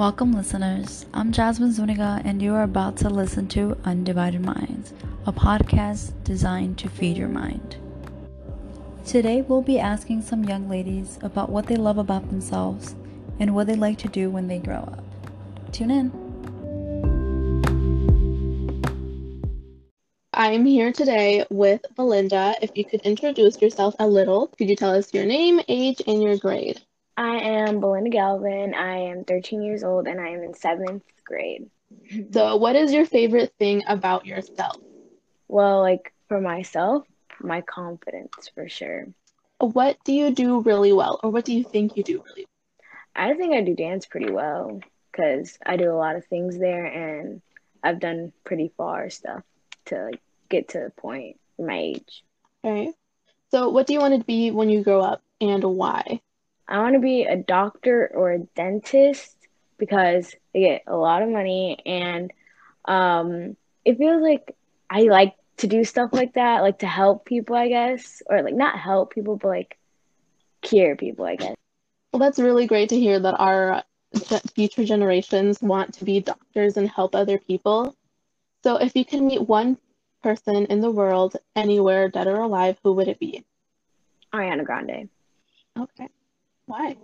Welcome listeners, I'm Jasmine Zuniga and you are about to listen to Undivided Minds, a podcast designed to feed your mind. Today we'll be asking some young ladies about what they love about themselves and what they like to do when they grow up. Tune in. I'm here today with Belinda. If you could introduce yourself a little, could you tell us your name, age, and your grade? I am Belinda Galvin. I am 13 years old and I am in 7th grade. So what is your favorite thing about yourself? Well, for myself, my confidence for sure. What do you do really well, or what do you think you do really well? I think I do dance pretty well because I do a lot of things there and I've done pretty far stuff to get to the point in my age. All right. So what do you want to be when you grow up and why? I want to be a doctor or a dentist because they get a lot of money and it feels like I like to do stuff like that, like to help people, I guess, or not help people, but cure people, I guess. Well, that's really great to hear that our future generations want to be doctors and help other people. So if you could meet one person in the world, anywhere, dead or alive, who would it be? Ariana Grande. Okay. Why?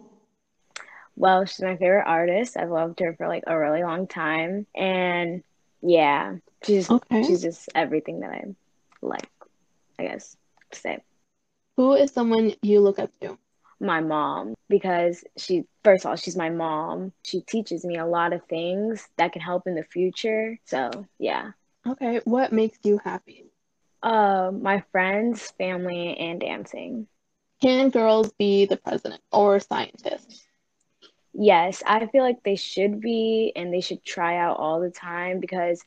Well, she's my favorite artist. I've loved her for a really long time. And yeah, she's just everything that I like, I guess, to say. Who is someone you look up to? My mom, because she's my mom. She teaches me a lot of things that can help in the future. So yeah. Okay. What makes you happy? My friends, family, and dancing. Can girls be the president or scientist? Yes, I feel like they should be, and they should try out all the time because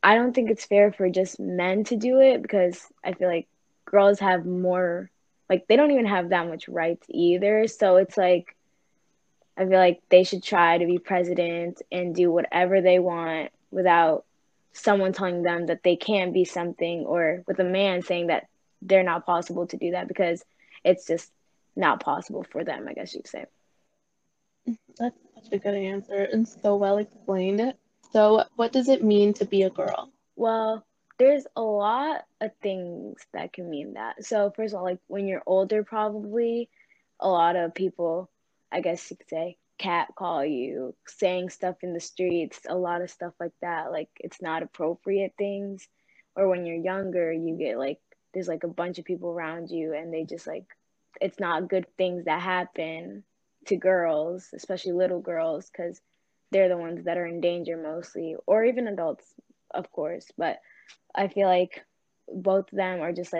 I don't think it's fair for just men to do it because I feel like girls have more, they don't even have that much rights either. So it's I feel like they should try to be president and do whatever they want without someone telling them that they can't be something or with a man saying that they're not possible to do that because it's just not possible for them, I guess you'd say. That's such a good answer and so well explained. So what does it mean to be a girl? Well, there's a lot of things that can mean that. So first of all, when you're older, probably a lot of people, I guess you could say, catcall you, saying stuff in the streets, a lot of stuff like that. It's not appropriate things. Or when you're younger, you get there's a bunch of people around you and they just it's not good things that happen to girls, especially little girls, because they're the ones that are in danger mostly, or even adults, of course. But I feel both of them are just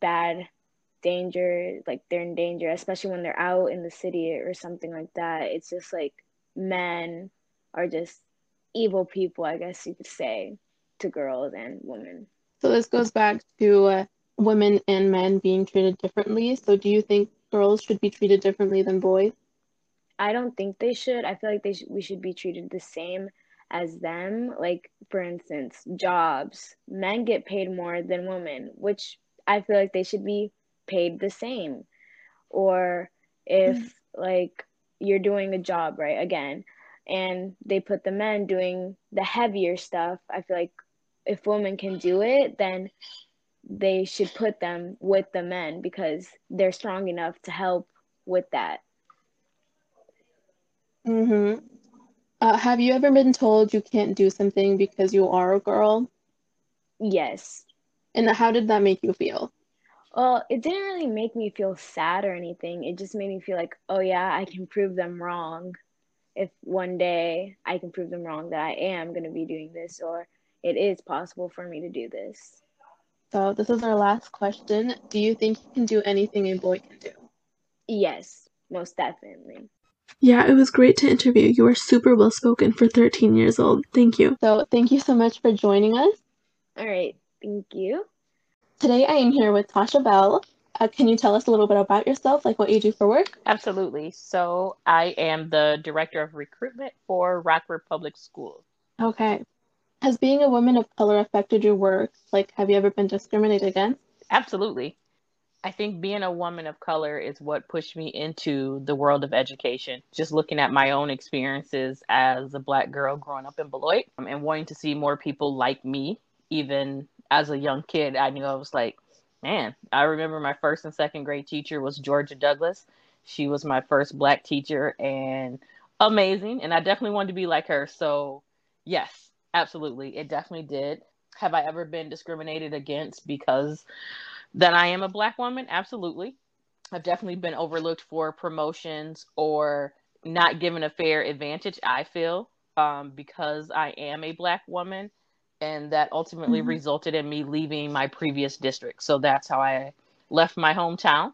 bad danger, they're in danger, especially when they're out in the city or something like that. It's just men are just evil people, I guess you could say, to girls and women. So this goes back to women and men being treated differently. So do you think girls should be treated differently than boys? I don't think they should. I feel we should be treated the same as them. For instance, jobs. Men get paid more than women, which I feel they should be paid the same. Or if, you're doing a job, right, again, and they put the men doing the heavier stuff, I feel if women can do it, then they should put them with the men because they're strong enough to help with that. Mm-hmm. Have you ever been told you can't do something because you are a girl? Yes. And how did that make you feel? Well, it didn't really make me feel sad or anything. It just made me feel oh yeah, I can prove them wrong. If one day I can prove them wrong that I am going to be doing this, or it is possible for me to do this. So this is our last question. Do you think you can do anything a boy can do? Yes, most definitely. Yeah, it was great to interview. You are super well-spoken for 13 years old. Thank you. So thank you so much for joining us. All right, thank you. Today I am here with Tasha Bell. Can you tell us a little bit about yourself, what you do for work? Absolutely. So I am the Director of Recruitment for Rockford Public Schools. Okay. Has being a woman of color affected your work? Have you ever been discriminated against? Absolutely. I think being a woman of color is what pushed me into the world of education. Just looking at my own experiences as a Black girl growing up in Beloit and wanting to see more people like me. Even as a young kid, I knew I was like, man, I remember my first and second grade teacher was Georgia Douglas. She was my first Black teacher and amazing. And I definitely wanted to be like her. So yes, absolutely. It definitely did. Have I ever been discriminated against because that I am a Black woman? Absolutely. I've definitely been overlooked for promotions or not given a fair advantage, I feel, because I am a Black woman. And that ultimately resulted in me leaving my previous district. So that's how I left my hometown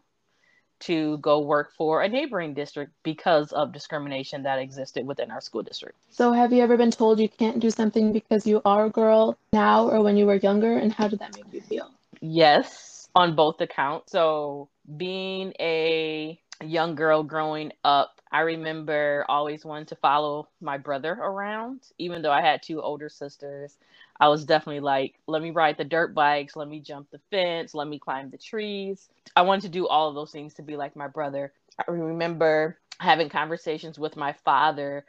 to go work for a neighboring district because of discrimination that existed within our school district. So have you ever been told you can't do something because you are a girl now or when you were younger? And how did that make you feel? Yes. On both accounts. So being a young girl growing up, I remember always wanting to follow my brother around. Even though I had two older sisters, I was definitely like, let me ride the dirt bikes, let me jump the fence, let me climb the trees. I wanted to do all of those things to be like my brother. I remember having conversations with my father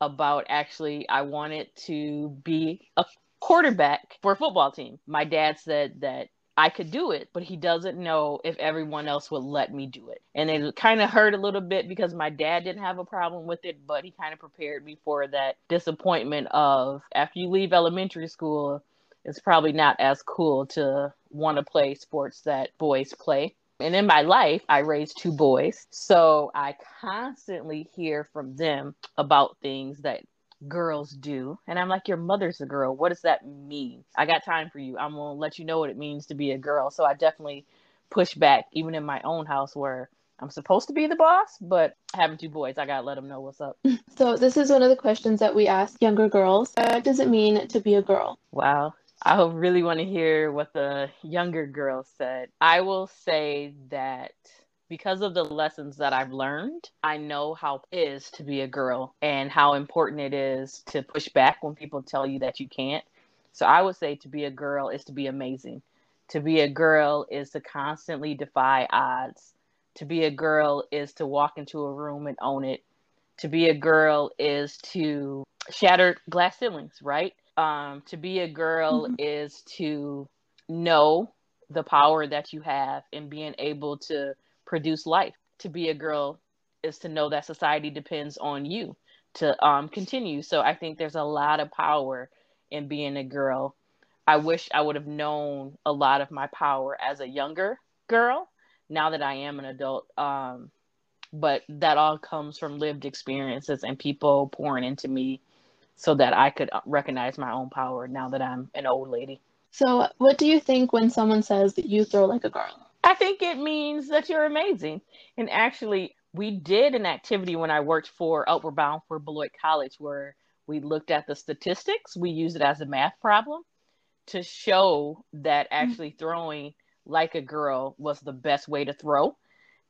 about actually I wanted to be a quarterback for a football team. My dad said that I could do it, but he doesn't know if everyone else would let me do it. And it kind of hurt a little bit because my dad didn't have a problem with it, but he kind of prepared me for that disappointment of after you leave elementary school, it's probably not as cool to want to play sports that boys play. And in my life, I raised two boys, so I constantly hear from them about things that girls do. And I'm like, your mother's a girl. What does that mean? I got time for you. I'm going to let you know what it means to be a girl. So I definitely push back, even in my own house where I'm supposed to be the boss, but having two boys, I got to let them know what's up. So this is one of the questions that we ask younger girls. What does it mean to be a girl? Wow. I really want to hear what the younger girl said. I will say that because of the lessons that I've learned, I know how it is to be a girl and how important it is to push back when people tell you that you can't. So I would say to be a girl is to be amazing. To be a girl is to constantly defy odds. To be a girl is to walk into a room and own it. To be a girl is to shatter glass ceilings, right? To be a girl is to know the power that you have and being able to produce life. To be a girl is to know that society depends on you to continue. So I think there's a lot of power in being a girl. I wish I would have known a lot of my power as a younger girl now that I am an adult. But that all comes from lived experiences and people pouring into me so that I could recognize my own power now that I'm an old lady. So what do you think when someone says that you throw like a girl? I think it means that you're amazing. And actually, we did an activity when I worked for Upward Bound for Beloit College where we looked at the statistics. We used it as a math problem to show that actually throwing like a girl was the best way to throw.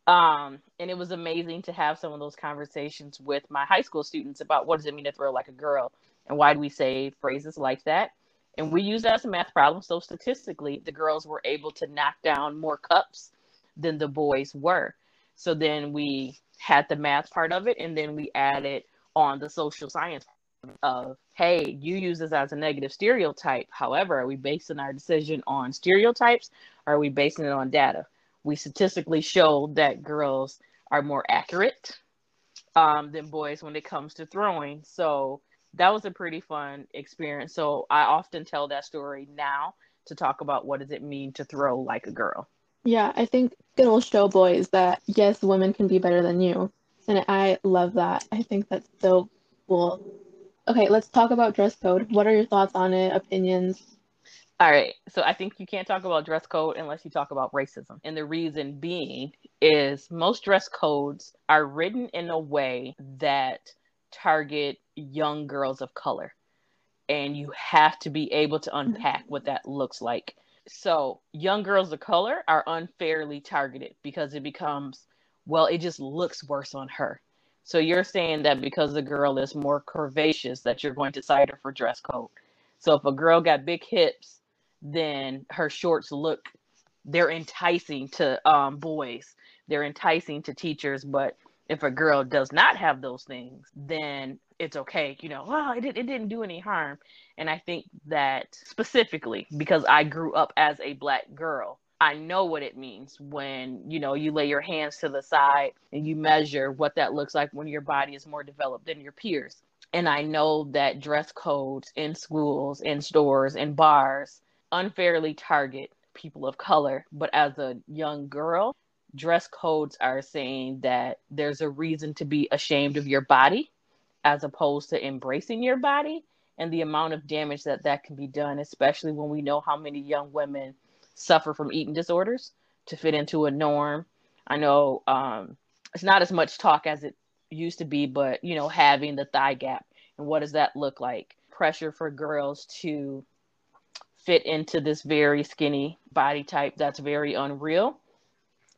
And it was amazing to have some of those conversations with my high school students about what does it mean to throw like a girl and why do we say phrases like that. And we used that as a math problem. So statistically, the girls were able to knock down more cups than the boys were. So then we had the math part of it. And then we added on the social science of, hey, you use this as a negative stereotype. However, are we basing our decision on stereotypes? Or are we basing it on data? We statistically showed that girls are more accurate than boys when it comes to throwing. So that was a pretty fun experience. So I often tell that story now to talk about what does it mean to throw like a girl. Yeah, I think it will show boys that, yes, women can be better than you. And I love that. I think that's so cool. Okay, let's talk about dress code. What are your thoughts on it, opinions? All right. So I think you can't talk about dress code unless you talk about racism. And the reason being is most dress codes are written in a way that target young girls of color, and you have to be able to unpack what that looks like. So young girls of color are unfairly targeted because it becomes, well, it just looks worse on her. So you're saying that because the girl is more curvaceous that you're going to cite her for dress code. So if a girl got big hips, then her shorts look they're enticing to boys. They're enticing to teachers. But if a girl does not have those things, then it's okay. You know, well, it didn't do any harm. And I think that specifically because I grew up as a Black girl, I know what it means when, you know, you lay your hands to the side and you measure what that looks like when your body is more developed than your peers. And I know that dress codes in schools, in stores, in bars unfairly target people of color. But as a young girl, dress codes are saying that there's a reason to be ashamed of your body as opposed to embracing your body, and the amount of damage that can be done, especially when we know how many young women suffer from eating disorders to fit into a norm. I know it's not as much talk as it used to be, but, you know, having the thigh gap and what does that look like? Pressure for girls to fit into this very skinny body type that's very unreal.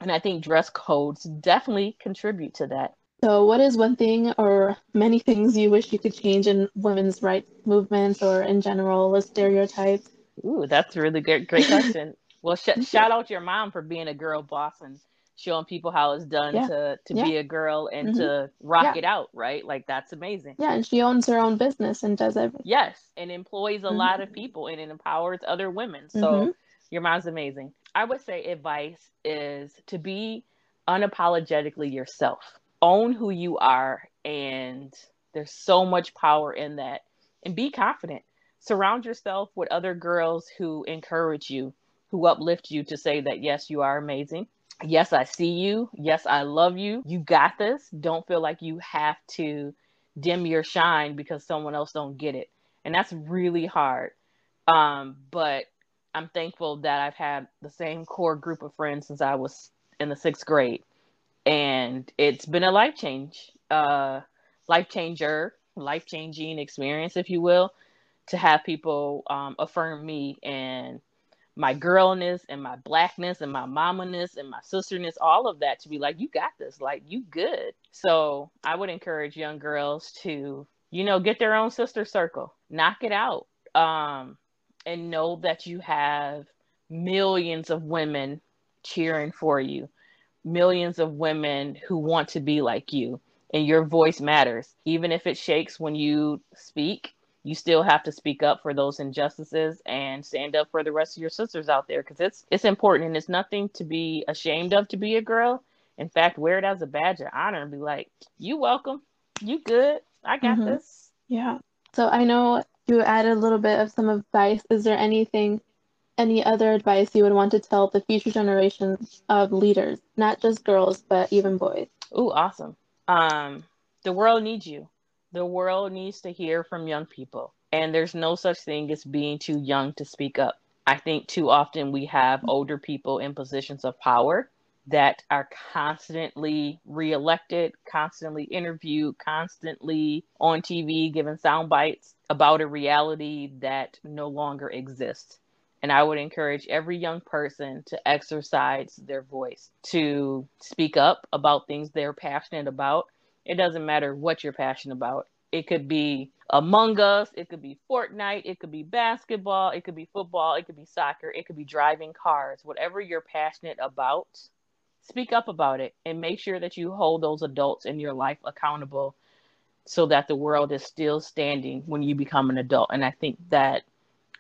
And I think dress codes definitely contribute to that. So what is one thing or many things you wish you could change in women's rights movements or in general with stereotypes? Ooh, that's a really great question. Well, shout out your mom for being a girl boss and showing people how it's done to be a girl and to rock it out, right? Like, that's amazing. Yeah, and she owns her own business and does everything. Yes, and employs a lot of people, and it empowers other women. So your mom's amazing. I would say advice is to be unapologetically yourself. Own who you are, and there's so much power in that. And be confident. Surround yourself with other girls who encourage you, who uplift you to say that, yes, you are amazing. Yes, I see you. Yes, I love you. You got this. Don't feel like you have to dim your shine because someone else don't get it. And that's really hard. But I'm thankful that I've had the same core group of friends since I was in the 6th grade. And it's been a life-changing experience, if you will, to have people affirm me and my girlness and my Blackness and my mama-ness and my sisterness, all of that, to be like, you got this, like, you good. So I would encourage young girls to, you know, get their own sister circle, knock it out, and know that you have millions of women cheering for you, millions of women who want to be like you, and your voice matters. Even if it shakes when you speak, you still have to speak up for those injustices and stand up for the rest of your sisters out there, because it's important, and it's nothing to be ashamed of to be a girl. In fact, wear it as a badge of honor and be like, you welcome, you good, I got this. Yeah. So I know you added a little bit of some advice. Is there any other advice you would want to tell the future generations of leaders, not just girls, but even boys? Ooh, awesome. The world needs you. The world needs to hear from young people, and there's no such thing as being too young to speak up. I think too often we have older people in positions of power that are constantly reelected, constantly interviewed, constantly on TV, giving sound bites about a reality that no longer exists. And I would encourage every young person to exercise their voice, to speak up about things they're passionate about. It doesn't matter what you're passionate about. It could be Among Us. It could be Fortnite. It could be basketball. It could be football. It could be soccer. It could be driving cars. Whatever you're passionate about, speak up about it, and make sure that you hold those adults in your life accountable so that the world is still standing when you become an adult. And I think that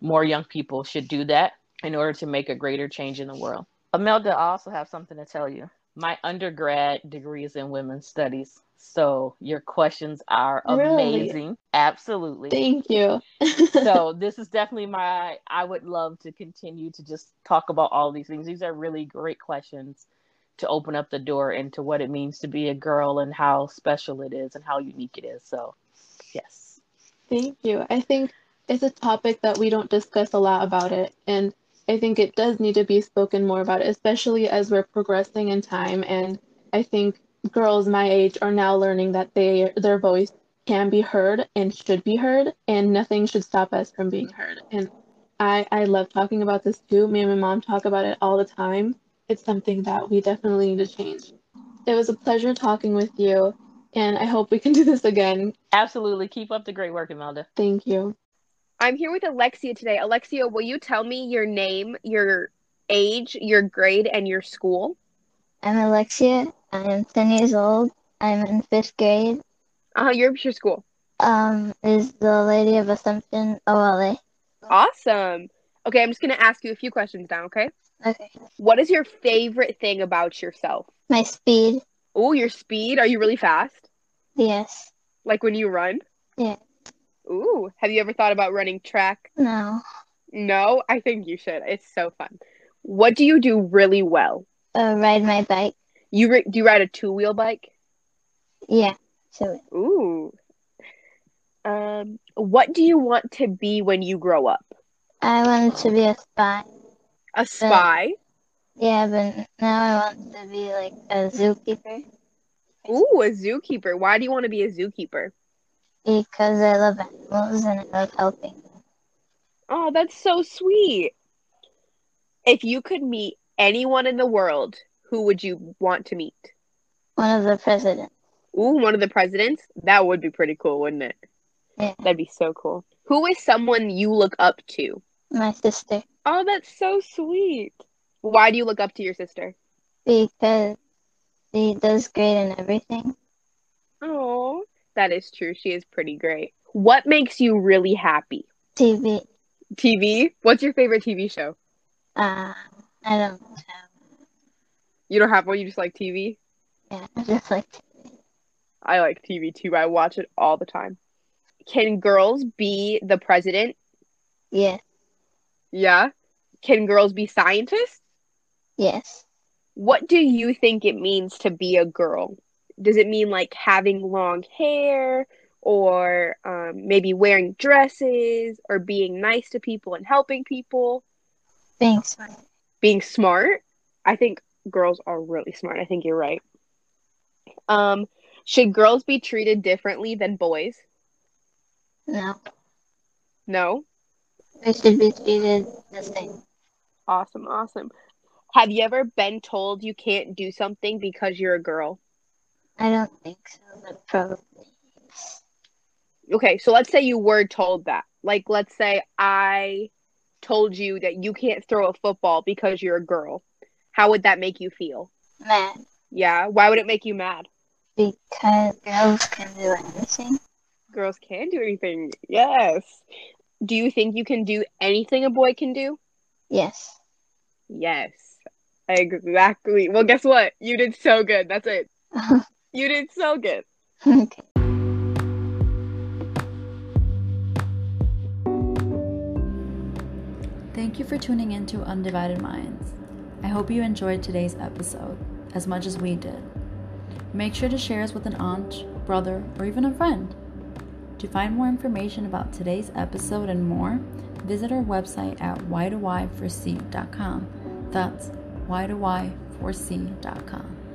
more young people should do that in order to make a greater change in the world. Imelda, I also have something to tell you. My undergrad degree is in women's studies. So your questions are amazing. Really? Absolutely. Thank you. So this is definitely I would love to continue to just talk about all these things. These are really great questions to open up the door into what it means to be a girl and how special it is and how unique it is. So yes. Thank you. I think it's a topic that we don't discuss a lot about it. And I think it does need to be spoken more about, especially as we're progressing in time. And I think girls my age are now learning that their voice can be heard and should be heard, and nothing should stop us from being heard. And I love talking about this too. Me and my mom talk about it all the time. It's something that we definitely need to change. It was a pleasure talking with you, and I hope we can do this again. Absolutely. Keep up the great work, Imelda. Thank you. I'm here with Alexia today. Alexia, will you tell me your name, your age, your grade, and your school. I'm Alexia. I am 10 years old. I'm in 5th grade. Your school? Is the Lady of Assumption, OLA. Awesome. Okay, I'm just going to ask you a few questions now, okay? Okay. What is your favorite thing about yourself? My speed. Oh, your speed? Are you really fast? Yes. Like when you run? Yeah. Ooh, have you ever thought about running track? No. No? I think you should. It's so fun. What do you do really well? Ride my bike. Do you ride a two-wheel bike? Yeah. So. Ooh. What do you want to be when you grow up? I wanted to be a spy. A spy? But now I want to be, like, a zookeeper. Ooh, a zookeeper. Why do you want to be a zookeeper? Because I love animals and I love helping. Oh, that's so sweet. If you could meet anyone in the world, who would you want to meet? One of the presidents. Ooh, one of the presidents? That would be pretty cool, wouldn't it? Yeah. That'd be so cool. Who is someone you look up to? My sister. Oh, that's so sweet. Why do you look up to your sister? Because she does great in everything. Oh, that is true. She is pretty great. What makes you really happy? TV. TV? What's your favorite TV show? I don't know. You don't have one? You just like TV? Yeah, I just like TV. I like TV too. I watch it all the time. Can girls be the president? Yes. Yeah? Can girls be scientists? Yes. What do you think it means to be a girl? Does it mean, like, having long hair or maybe wearing dresses or being nice to people and helping people? Being smart. Being smart? I think girls are really smart. I think you're right. Should girls be treated differently than boys? No. No? They should be treated the same. Awesome, awesome. Have you ever been told you can't do something because you're a girl? I don't think so, but probably. Okay, so let's say you were told that. Like, let's say I told you that you can't throw a football because you're a girl. How would that make you feel? Mad. Yeah? Why would it make you mad? Because girls can do anything. Girls can do anything. Yes. Do you think you can do anything a boy can do? Yes. Yes. Exactly. Well, guess what? You did so good. That's it. You did so good. Okay. Thank you for tuning in to Undivided Minds. I hope you enjoyed today's episode as much as we did. Make sure to share us with an aunt, brother, or even a friend. To find more information about today's episode and more, visit our website at y2y4c.com. That's y2y4c.com.